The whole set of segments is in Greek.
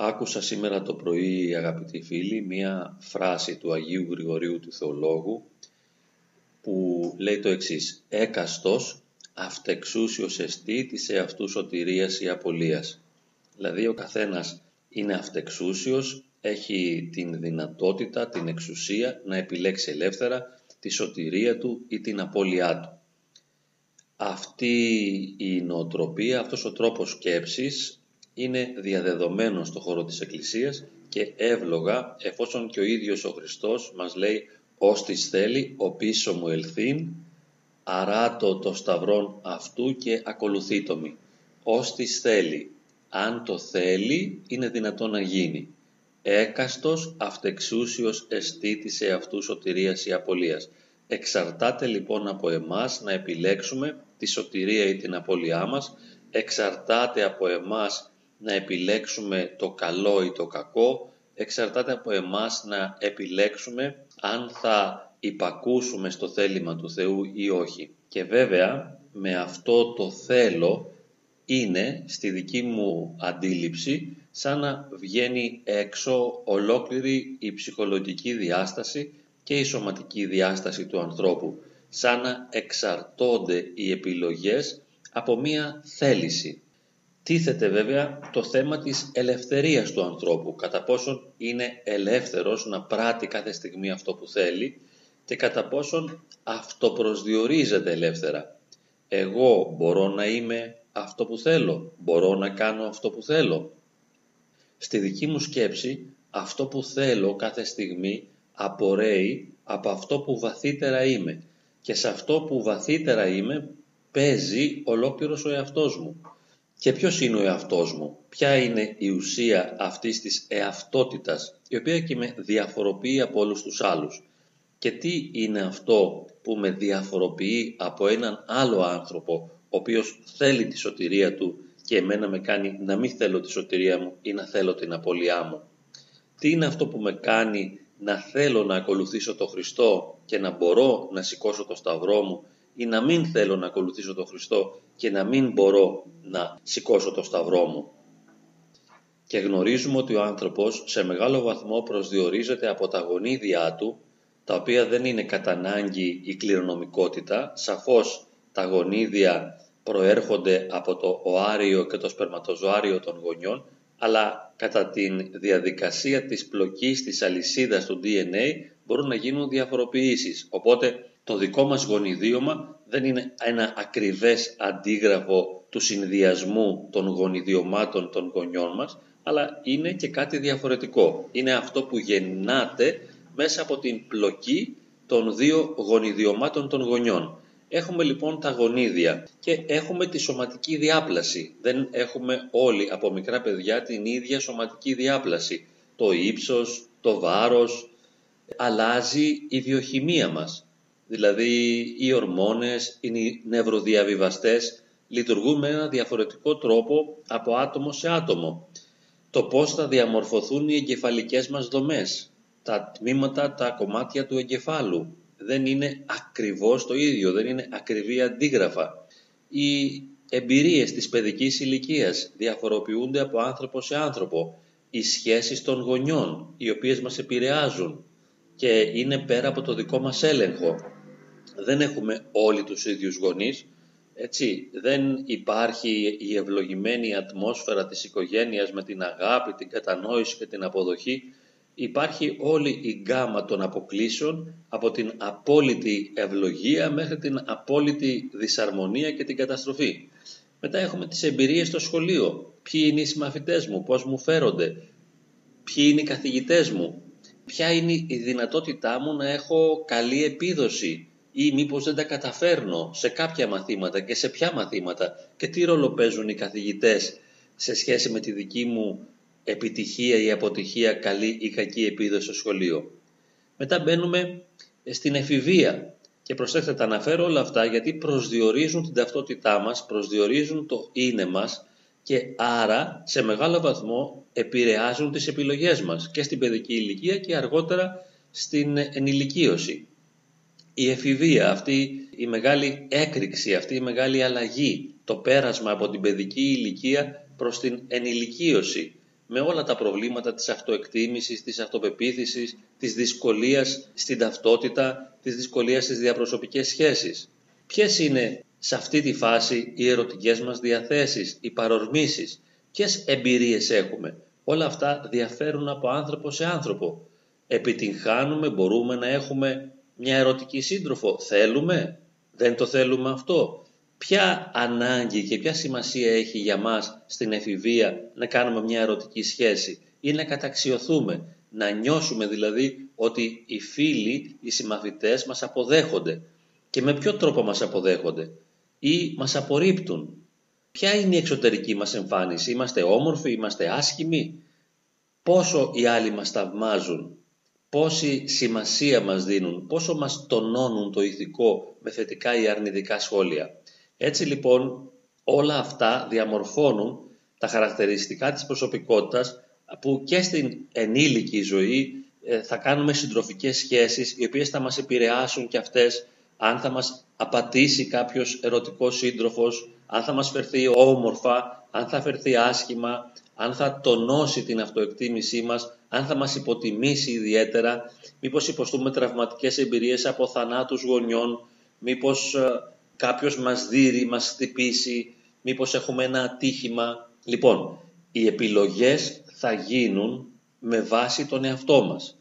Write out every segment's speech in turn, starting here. Άκουσα σήμερα το πρωί, αγαπητοί φίλοι, μία φράση του Αγίου Γρηγορίου του Θεολόγου που λέει το εξής: «Έκαστος αυτεξούσιος εστί της εαυτού σωτηρίας ή απολίας». Δηλαδή ο καθένας είναι αυτεξούσιος, έχει την δυνατότητα, την εξουσία να επιλέξει ελεύθερα τη σωτηρία του ή την απώλειά του. Αυτή η νοοτροπία, αυτός ο τρόπος σκέψης είναι διαδεδομένο στο χώρο της Εκκλησίας και εύλογα, εφόσον και ο ίδιος ο Χριστός μας λέει «Ως της θέλει, ο πίσω μου ελθείν, αράτω το σταυρόν αυτού και ακολουθείτομι». «Ως της θέλει», αν το θέλει είναι δυνατό να γίνει. «Έκαστος αυτεξούσιος εστί της εαυτού σωτηρίας ή απολίας». Εξαρτάται λοιπόν από εμάς να επιλέξουμε τη σωτηρία ή την απώλειά μας, εξαρτάται από εμάς να επιλέξουμε το καλό ή το κακό, εξαρτάται από εμάς να επιλέξουμε αν θα υπακούσουμε στο θέλημα του Θεού ή όχι. Και βέβαια με αυτό το θέλω είναι, στη δική μου αντίληψη, σαν να βγαίνει έξω ολόκληρη η ψυχολογική διάσταση και η σωματική διάσταση του ανθρώπου, σαν να εξαρτώνται οι επιλογές από μία θέληση. Τίθεται βέβαια το θέμα της ελευθερίας του ανθρώπου, κατά πόσον είναι ελεύθερος να πράττει κάθε στιγμή αυτό που θέλει και κατά πόσον αυτοπροσδιορίζεται ελεύθερα. Εγώ μπορώ να είμαι αυτό που θέλω, μπορώ να κάνω αυτό που θέλω. Στη δική μου σκέψη, αυτό που θέλω κάθε στιγμή απορρέει από αυτό που βαθύτερα είμαι και σε αυτό που βαθύτερα είμαι παίζει ολόκληρος ο εαυτός μου. Και ποιος είναι ο εαυτός μου, ποια είναι η ουσία αυτής της εαυτότητας, η οποία και με διαφοροποιεί από όλους τους άλλους. Και τι είναι αυτό που με διαφοροποιεί από έναν άλλο άνθρωπο, ο οποίος θέλει τη σωτηρία του και εμένα με κάνει να μην θέλω τη σωτηρία μου ή να θέλω την απώλειά μου. Τι είναι αυτό που με κάνει να θέλω να ακολουθήσω τον Χριστό και να μπορώ να σηκώσω το σταυρό μου ή να μην θέλω να ακολουθήσω τον Χριστό και να μην μπορώ να σηκώσω το σταυρό μου. Και γνωρίζουμε ότι ο άνθρωπος σε μεγάλο βαθμό προσδιορίζεται από τα γονίδια του, τα οποία δεν είναι κατά ανάγκη η κληρονομικότητα. Σαφώς τα γονίδια προέρχονται από το οάριο και το σπερματοζωάριο των γονιών, αλλά κατά τη διαδικασία της πλοκής της αλυσίδας του DNA μπορούν να γίνουν διαφοροποιήσεις. Οπότε το δικό μας γονιδίωμα δεν είναι ένα ακριβές αντίγραφο του συνδυασμού των γονιδιωμάτων των γονιών μας, αλλά είναι και κάτι διαφορετικό. Είναι αυτό που γεννάται μέσα από την πλοκή των δύο γονιδιωμάτων των γονιών. Έχουμε λοιπόν τα γονίδια και έχουμε τη σωματική διάπλαση. Δεν έχουμε όλοι από μικρά παιδιά την ίδια σωματική διάπλαση. Το ύψος, το βάρος, αλλάζει η βιοχημεία μας. Δηλαδή οι ορμόνες, οι νευροδιαβιβαστές λειτουργούν με ένα διαφορετικό τρόπο από άτομο σε άτομο. Το πώς θα διαμορφωθούν οι εγκεφαλικές μας δομές, τα τμήματα, τα κομμάτια του εγκεφάλου, δεν είναι ακριβώς το ίδιο, δεν είναι ακριβή αντίγραφα. Οι εμπειρίες της παιδικής ηλικίας διαφοροποιούνται από άνθρωπο σε άνθρωπο. Οι σχέσεις των γονιών, οι οποίες μας επηρεάζουν και είναι πέρα από το δικό μας έλεγχο. Δεν έχουμε όλοι τους ίδιους γονείς, έτσι. Δεν υπάρχει η ευλογημένη ατμόσφαιρα της οικογένειας με την αγάπη, την κατανόηση και την αποδοχή. Υπάρχει όλη η γκάμα των αποκλήσεων, από την απόλυτη ευλογία μέχρι την απόλυτη δυσαρμονία και την καταστροφή. Μετά έχουμε τις εμπειρίες στο σχολείο. Ποιοι είναι οι συμμαθητές μου, πώς μου φέρονται, ποιοι είναι οι καθηγητές μου, ποια είναι η δυνατότητά μου να έχω καλή επίδοση ή μήπως δεν τα καταφέρνω σε κάποια μαθήματα και σε ποια μαθήματα και τι ρόλο παίζουν οι καθηγητές σε σχέση με τη δική μου επιτυχία ή αποτυχία, καλή ή κακή επίδοση στο σχολείο. Μετά μπαίνουμε στην εφηβεία και προσέξτε, τα αναφέρω όλα αυτά γιατί προσδιορίζουν την ταυτότητά μας, προσδιορίζουν το είναι μας και άρα σε μεγάλο βαθμό επηρεάζουν τις επιλογές μας και στην παιδική ηλικία και αργότερα στην ενηλικίωση. Η εφηβεία, αυτή η μεγάλη έκρηξη, αυτή η μεγάλη αλλαγή, το πέρασμα από την παιδική ηλικία προς την ενηλικίωση, με όλα τα προβλήματα της αυτοεκτίμησης, της αυτοπεποίθησης, της δυσκολίας στην ταυτότητα, της δυσκολίας στις διαπροσωπικές σχέσεις. Ποιες είναι σε αυτή τη φάση οι ερωτικές μας διαθέσεις, οι παρορμήσεις, ποιες εμπειρίες έχουμε. Όλα αυτά διαφέρουν από άνθρωπο σε άνθρωπο. Επιτυγχάνουμε, μπορούμε να έχουμε μια ερωτική σύντροφο. Θέλουμε, δεν το θέλουμε αυτό. Ποια ανάγκη και ποια σημασία έχει για μας στην εφηβεία να κάνουμε μια ερωτική σχέση ή να καταξιωθούμε, να νιώσουμε δηλαδή ότι οι φίλοι, οι συμμαθητές μας αποδέχονται και με ποιο τρόπο μας αποδέχονται ή μας απορρίπτουν. Ποια είναι η εξωτερική μας εμφάνιση, είμαστε όμορφοι, είμαστε άσχημοι, πόσο οι άλλοι μας θαυμάζουν, πόση σημασία μας δίνουν, πόσο μας τονώνουν το ηθικό με θετικά ή αρνητικά σχόλια. Έτσι λοιπόν όλα αυτά διαμορφώνουν τα χαρακτηριστικά της προσωπικότητας που και στην ενήλικη ζωή θα κάνουμε συντροφικές σχέσεις οι οποίες θα μας επηρεάσουν και αυτές, αν θα μας απατήσει κάποιος ερωτικός σύντροφος, αν θα μας φερθεί όμορφα, αν θα φερθεί άσχημα, αν θα τονώσει την αυτοεκτίμησή μας, αν θα μας υποτιμήσει ιδιαίτερα, μήπως υποστούμε τραυματικές εμπειρίες από θανάτους γονιών, μήπως κάποιος μας δείρει, μας χτυπήσει, μήπως έχουμε ένα ατύχημα. Λοιπόν, οι επιλογές θα γίνουν με βάση τον εαυτό μας.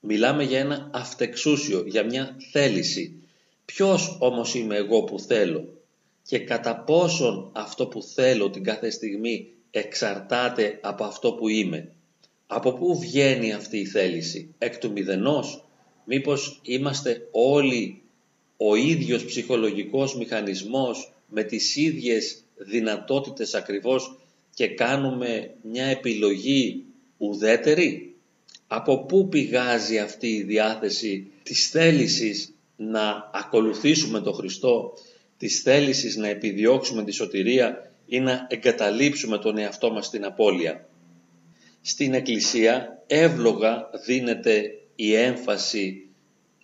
Μιλάμε για ένα αυτεξούσιο, για μια θέληση. Ποιος όμως είμαι εγώ που θέλω και κατά πόσον αυτό που θέλω την κάθε στιγμή εξαρτάται από αυτό που είμαι. Από πού βγαίνει αυτή η θέληση, εκ του μηδενός, μήπως είμαστε όλοι ο ίδιος ψυχολογικός μηχανισμός με τις ίδιες δυνατότητες ακριβώς και κάνουμε μια επιλογή ουδέτερη. Από πού πηγάζει αυτή η διάθεση της θέλησης να ακολουθήσουμε τον Χριστό, της θέλησης να επιδιώξουμε τη σωτηρία ή να εγκαταλείψουμε τον εαυτό μας στην απώλεια. Στην Εκκλησία εύλογα δίνεται η έμφαση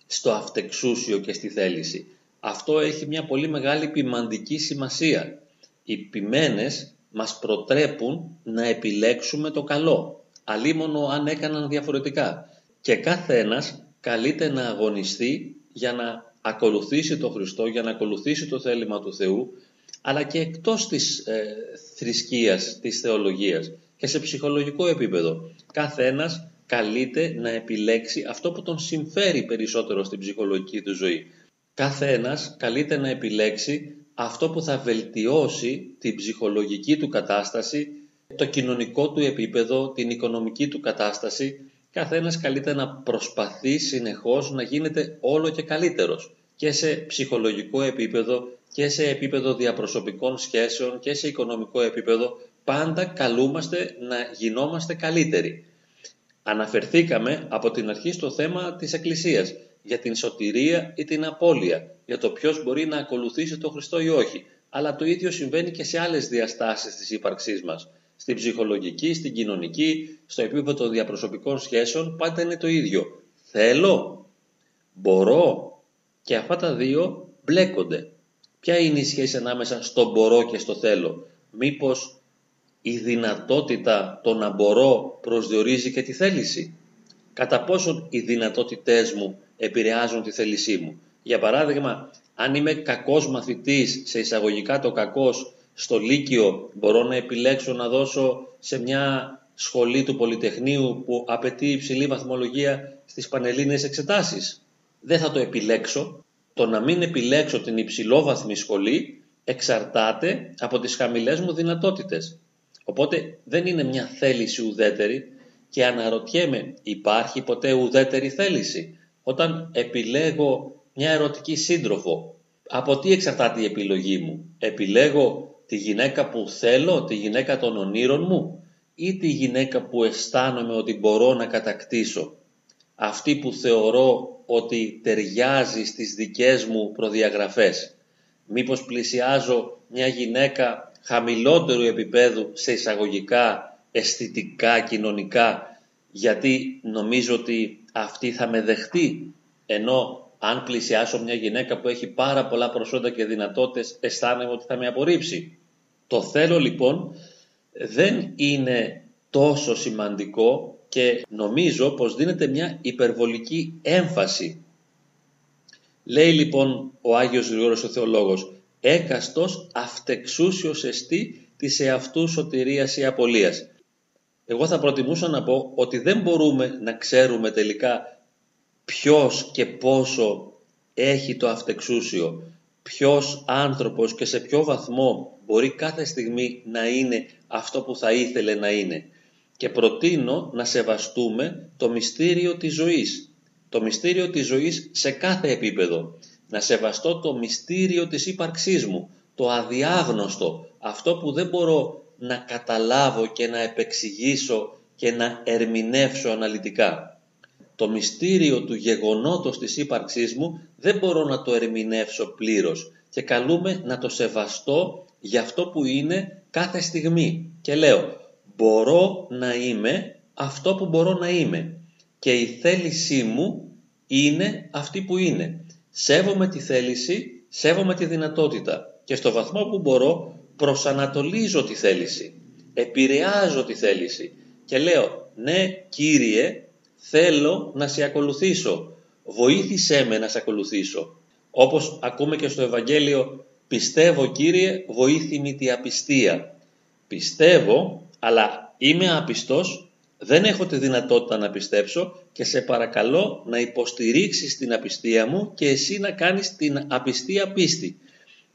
στο αυτεξούσιο και στη θέληση. Αυτό έχει μια πολύ μεγάλη ποιμαντική σημασία. Οι ποιμένες μας προτρέπουν να επιλέξουμε το καλό, αλίμονο αν έκαναν διαφορετικά. Και κάθε ένας καλείται να αγωνιστεί για να ακολουθήσει τον Χριστό, για να ακολουθήσει το θέλημα του Θεού, αλλά και εκτός της θρησκείας, της θεολογίας και σε ψυχολογικό επίπεδο. Κάθε ένας καλείται να επιλέξει αυτό που τον συμφέρει περισσότερο στην ψυχολογική του ζωή. Κάθε ένας καλείται να επιλέξει αυτό που θα βελτιώσει την ψυχολογική του κατάσταση, το κοινωνικό του επίπεδο, την οικονομική του κατάσταση. Κάθε ένας καλείται να προσπαθεί συνεχώς να γίνεται όλο και καλύτερος και σε ψυχολογικό επίπεδο και σε επίπεδο διαπροσωπικών σχέσεων και σε οικονομικό επίπεδο. Πάντα καλούμαστε να γινόμαστε καλύτεροι. Αναφερθήκαμε από την αρχή στο θέμα της Εκκλησίας, για την σωτηρία ή την απώλεια, για το ποιος μπορεί να ακολουθήσει τον Χριστό ή όχι. Αλλά το ίδιο συμβαίνει και σε άλλες διαστάσεις της ύπαρξής μας. Στην ψυχολογική, στην κοινωνική, στο επίπεδο των διαπροσωπικών σχέσεων, πάντα είναι το ίδιο. Θέλω, μπορώ, και αυτά τα δύο μπλέκονται. Ποια είναι η σχέση ανάμεσα στο μπορώ και στο θέλω? Μήπως η δυνατότητα το να μπορώ προσδιορίζει και τη θέληση? Κατά πόσον οι δυνατότητές μου επηρεάζουν τη θέλησή μου? Για παράδειγμα, αν είμαι κακός μαθητής, σε εισαγωγικά το κακός, στο Λύκειο, μπορώ να επιλέξω να δώσω σε μια σχολή του Πολυτεχνείου που απαιτεί υψηλή βαθμολογία στις πανελλήνιες εξετάσεις. Δεν θα το επιλέξω. Το να μην επιλέξω την υψηλόβαθμη σχολή εξαρτάται από τις χαμηλές μου δυνατότητες. Οπότε δεν είναι μια θέληση ουδέτερη και αναρωτιέμαι, υπάρχει ποτέ ουδέτερη θέληση? Όταν επιλέγω μια ερωτική σύντροφο, από τι εξαρτάται η επιλογή μου? Επιλέγω τη γυναίκα που θέλω, τη γυναίκα των ονείρων μου ή τη γυναίκα που αισθάνομαι ότι μπορώ να κατακτήσω? Αυτή που θεωρώ ότι ταιριάζει στις δικές μου προδιαγραφές. Μήπως πλησιάζω μια γυναίκα χαμηλότερου επίπεδου σε εισαγωγικά, αισθητικά, κοινωνικά, γιατί νομίζω ότι αυτή θα με δεχτεί, ενώ αν πλησιάσω μια γυναίκα που έχει πάρα πολλά προσόντα και δυνατότητες, αισθάνομαι ότι θα με απορρίψει. Το θέλω λοιπόν δεν είναι τόσο σημαντικό και νομίζω πως δίνεται μια υπερβολική έμφαση. Λέει λοιπόν ο Άγιος Γρηγόριος ο Θεολόγος, έκαστος αυτεξούσιος εστί της εαυτού σωτηρίας ή απολίας. Εγώ θα προτιμούσα να πω ότι δεν μπορούμε να ξέρουμε τελικά ποιος και πόσο έχει το αυτεξούσιο, ποιος άνθρωπος και σε ποιο βαθμό μπορεί κάθε στιγμή να είναι αυτό που θα ήθελε να είναι. Και προτείνω να σεβαστούμε το μυστήριο της ζωής. Το μυστήριο της ζωής σε κάθε επίπεδο. Να σεβαστώ το μυστήριο της ύπαρξής μου, το αδιάγνωστο, αυτό που δεν μπορώ να καταλάβω και να επεξηγήσω και να ερμηνεύσω αναλυτικά. Το μυστήριο του γεγονότος της ύπαρξής μου δεν μπορώ να το ερμηνεύσω πλήρως και καλούμε να το σεβαστώ για αυτό που είναι κάθε στιγμή. Και λέω, μπορώ να είμαι αυτό που μπορώ να είμαι και η θέλησή μου είναι αυτή που είναι. Σέβομαι τη θέληση, σέβομαι τη δυνατότητα και στο βαθμό που μπορώ προσανατολίζω τη θέληση, επηρεάζω τη θέληση και λέω ναι Κύριε, θέλω να σε ακολουθήσω, βοήθησέ με να σε ακολουθήσω. Όπως ακούμε και στο Ευαγγέλιο, πιστεύω Κύριε, βοήθημη τη απιστία. Πιστεύω, αλλά είμαι άπιστος, δεν έχω τη δυνατότητα να πιστέψω και σε παρακαλώ να υποστηρίξεις την απιστία μου και εσύ να κάνεις την απιστία πίστη.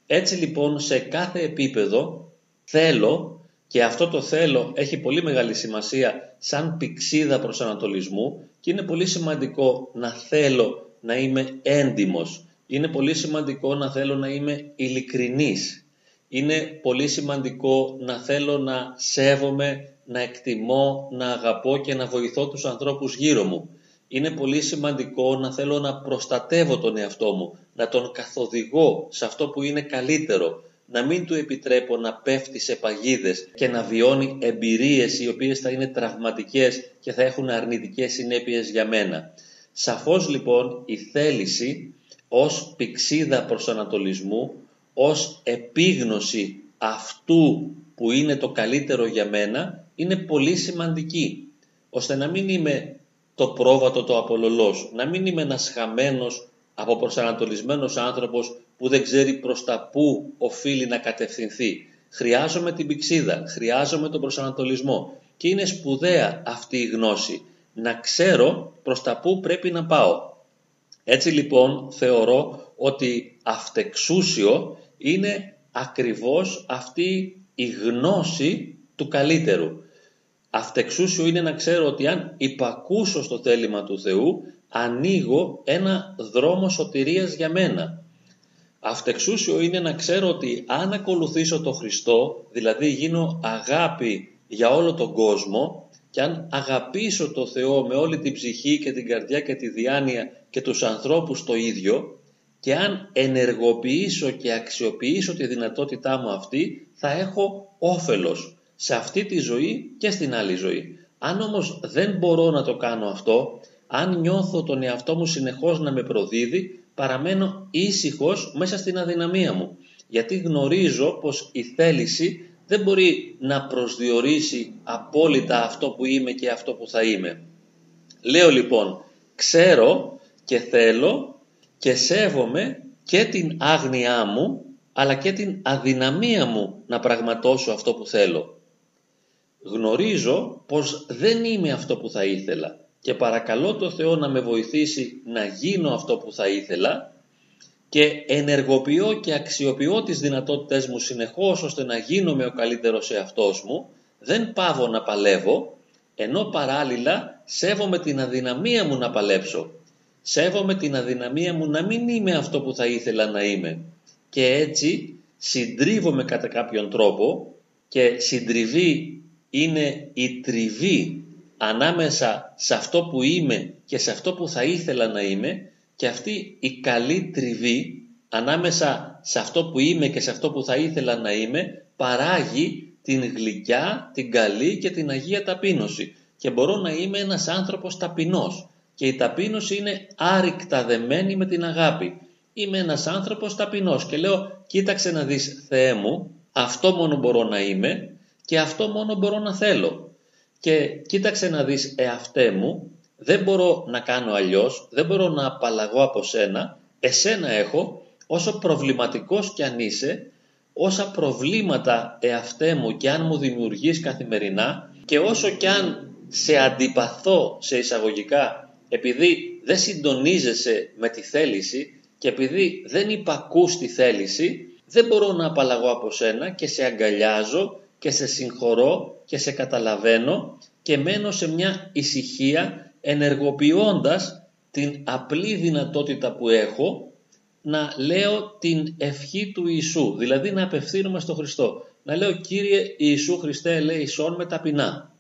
Έτσι λοιπόν σε κάθε επίπεδο θέλω, και αυτό το θέλω έχει πολύ μεγάλη σημασία σαν πυξίδα προσανατολισμού και είναι πολύ σημαντικό να θέλω να είμαι έντιμος, είναι πολύ σημαντικό να θέλω να είμαι ειλικρινής, είναι πολύ σημαντικό να θέλω να σέβομαι, να εκτιμώ, να αγαπώ και να βοηθώ τους ανθρώπους γύρω μου. Είναι πολύ σημαντικό να θέλω να προστατεύω τον εαυτό μου, να τον καθοδηγώ σε αυτό που είναι καλύτερο, να μην του επιτρέπω να πέφτει σε παγίδες και να βιώνει εμπειρίες οι οποίες θα είναι τραυματικές και θα έχουν αρνητικές συνέπειες για μένα. Σαφώς λοιπόν η θέληση ως πυξίδα προσανατολισμού, ως επίγνωση αυτού που είναι το καλύτερο για μένα, είναι πολύ σημαντική, ώστε να μην είμαι το πρόβατο, το απολωλός, να μην είμαι ένας χαμένος, αποπροσανατολισμένος άνθρωπος που δεν ξέρει προς τα πού οφείλει να κατευθυνθεί. Χρειάζομαι την πυξίδα, χρειάζομαι τον προσανατολισμό και είναι σπουδαία αυτή η γνώση, να ξέρω προς τα πού πρέπει να πάω. Έτσι λοιπόν θεωρώ ότι αυτεξούσιο είναι ακριβώς αυτή η γνώση του καλύτερου. Αυτεξούσιο είναι να ξέρω ότι αν υπακούσω στο θέλημα του Θεού, ανοίγω ένα δρόμο σωτηρίας για μένα. Αυτεξούσιο είναι να ξέρω ότι αν ακολουθήσω τον Χριστό, δηλαδή γίνω αγάπη για όλο τον κόσμο και αν αγαπήσω τον Θεό με όλη την ψυχή και την καρδιά και τη διάνοια και τους ανθρώπους το ίδιο, και αν ενεργοποιήσω και αξιοποιήσω τη δυνατότητά μου αυτή, θα έχω όφελος σε αυτή τη ζωή και στην άλλη ζωή. Αν όμως δεν μπορώ να το κάνω αυτό, αν νιώθω τον εαυτό μου συνεχώς να με προδίδει, παραμένω ήσυχος μέσα στην αδυναμία μου. Γιατί γνωρίζω πως η θέληση δεν μπορεί να προσδιορίσει απόλυτα αυτό που είμαι και αυτό που θα είμαι. Λέω λοιπόν, ξέρω και θέλω και σέβομαι και την άγνοιά μου, αλλά και την αδυναμία μου να πραγματώσω αυτό που θέλω. Γνωρίζω πως δεν είμαι αυτό που θα ήθελα και παρακαλώ το Θεό να με βοηθήσει να γίνω αυτό που θα ήθελα και ενεργοποιώ και αξιοποιώ τις δυνατότητες μου συνεχώς ώστε να γίνομαι ο καλύτερος εαυτός μου, δεν πάω να παλεύω, ενώ παράλληλα σέβομαι την αδυναμία μου να παλέψω. Σέβομαι την αδυναμία μου να μην είμαι αυτό που θα ήθελα να είμαι και έτσι συντρίβομαι κατά κάποιον τρόπο και συντριβή είναι η τριβή ανάμεσα σε αυτό που είμαι και σε αυτό που θα ήθελα να είμαι και αυτή η καλή τριβή ανάμεσα σε αυτό που είμαι και σε αυτό που θα ήθελα να είμαι παράγει την γλυκιά, την καλή και την Αγία Ταπείνωση και μπορώ να είμαι ένας άνθρωπος ταπεινός και η ταπείνωση είναι άρρηκτα δεμένη με την αγάπη. Είμαι ένας άνθρωπος ταπεινός και λέω κοίταξε να δεις Θεέ μου, αυτό μόνο μπορώ να είμαι και αυτό μόνο μπορώ να θέλω. και κοίταξε να δεις, εαυτέ μου, δεν μπορώ να κάνω αλλιώς, δεν μπορώ να απαλλαγώ από σένα, εσένα έχω, όσο προβληματικός κι αν είσαι, όσα προβλήματα, εαυτέ μου, κι αν μου δημιουργείς καθημερινά, και όσο κι αν σε αντιπαθώ σε εισαγωγικά, επειδή δεν συντονίζεσαι με τη θέληση και επειδή δεν υπακούς τη θέληση, δεν μπορώ να απαλλαγώ από σένα και σε αγκαλιάζω και σε συγχωρώ και σε καταλαβαίνω και μένω σε μια ησυχία, ενεργοποιώντας την απλή δυνατότητα που έχω να λέω την ευχή του Ιησού, δηλαδή να απευθύνομαι στον Χριστό. Να λέω, Κύριε Ιησού Χριστέ, ελέησόν με ταπεινά.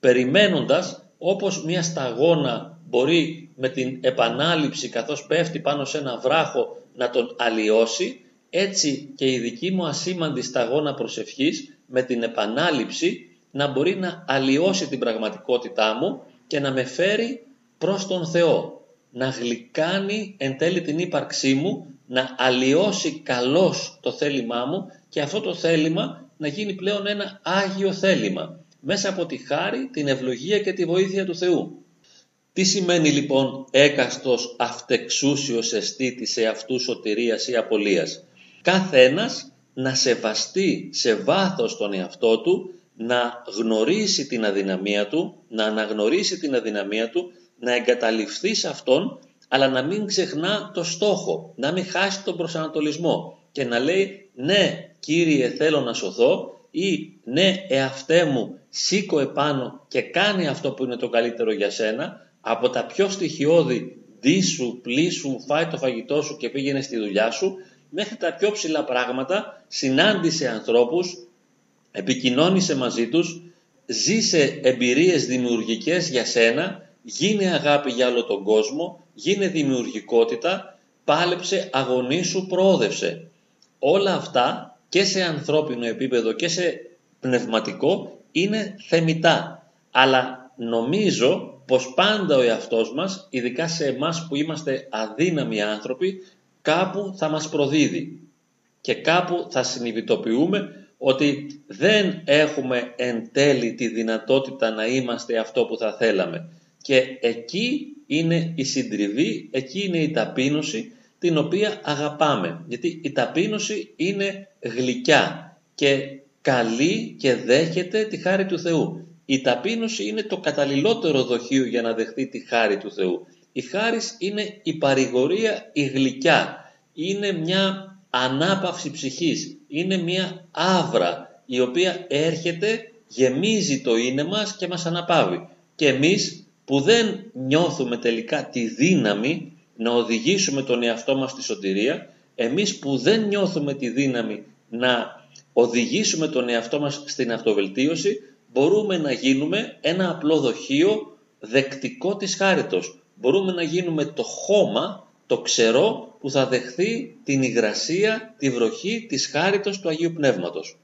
Περιμένοντας, όπως μια σταγόνα μπορεί με την επανάληψη καθώς πέφτει πάνω σε ένα βράχο να τον αλλοιώσει, έτσι και η δική μου ασήμαντη σταγόνα προσευχής με την επανάληψη να μπορεί να αλλοιώσει την πραγματικότητά μου και να με φέρει προς τον Θεό, να γλυκάνει εν τέλει την ύπαρξή μου, να αλλοιώσει καλώς το θέλημά μου και αυτό το θέλημα να γίνει πλέον ένα Άγιο θέλημα, μέσα από τη χάρη, την ευλογία και τη βοήθεια του Θεού. Τι σημαίνει λοιπόν έκαστος αυτεξούσιος αισθήτης εαυτού σωτηρίας ή απολίας? Κάθε ένας να σεβαστεί σε βάθος τον εαυτό του, να γνωρίσει την αδυναμία του, να αναγνωρίσει την αδυναμία του, να εγκαταλειφθεί σε αυτόν, αλλά να μην ξεχνά το στόχο, να μην χάσει τον προσανατολισμό και να λέει, ναι Κύριε θέλω να σωθώ, ή ναι εαυτέ μου σήκω επάνω και κάνε αυτό που είναι το καλύτερο για σένα, από τα πιο στοιχειώδη ντύσου, πλήσου, φάει το φαγητό σου και πήγαινε στη δουλειά σου, μέχρι τα πιο ψηλά πράγματα, συνάντησε ανθρώπους, επικοινώνησε μαζί τους, ζήσε εμπειρίες δημιουργικές για σένα, γίνε αγάπη για όλο τον κόσμο, γίνε δημιουργικότητα, πάλεψε, αγωνίσου, προόδευσε. Όλα αυτά και σε ανθρώπινο επίπεδο και σε πνευματικό είναι θεμιτά. Αλλά νομίζω πως πάντα ο εαυτός μας, ειδικά σε εμάς που είμαστε αδύναμοι άνθρωποι, κάπου θα μας προδίδει και κάπου θα συνειδητοποιούμε ότι δεν έχουμε εν τέλει τη δυνατότητα να είμαστε αυτό που θα θέλαμε. Και εκεί είναι η συντριβή, εκεί είναι η ταπείνωση την οποία αγαπάμε. Γιατί η ταπείνωση είναι γλυκιά και καλή και δέχεται τη χάρη του Θεού. Η ταπείνωση είναι το καταλληλότερο δοχείο για να δεχθεί τη χάρη του Θεού. Η χάρις είναι η παρηγορία, η γλυκιά, είναι μια ανάπαυση ψυχής, είναι μια άβρα η οποία έρχεται, γεμίζει το είναι μας και μας αναπαύει. Και εμείς που δεν νιώθουμε τελικά τη δύναμη να οδηγήσουμε τον εαυτό μας στη σωτηρία, εμείς που δεν νιώθουμε τη δύναμη να οδηγήσουμε τον εαυτό μας στην αυτοβελτίωση, μπορούμε να γίνουμε ένα απλό δοχείο δεκτικό της χάριτος. Μπορούμε να γίνουμε το χώμα, το ξερό, που θα δεχθεί την υγρασία, τη βροχή της χάριτος του Αγίου Πνεύματος.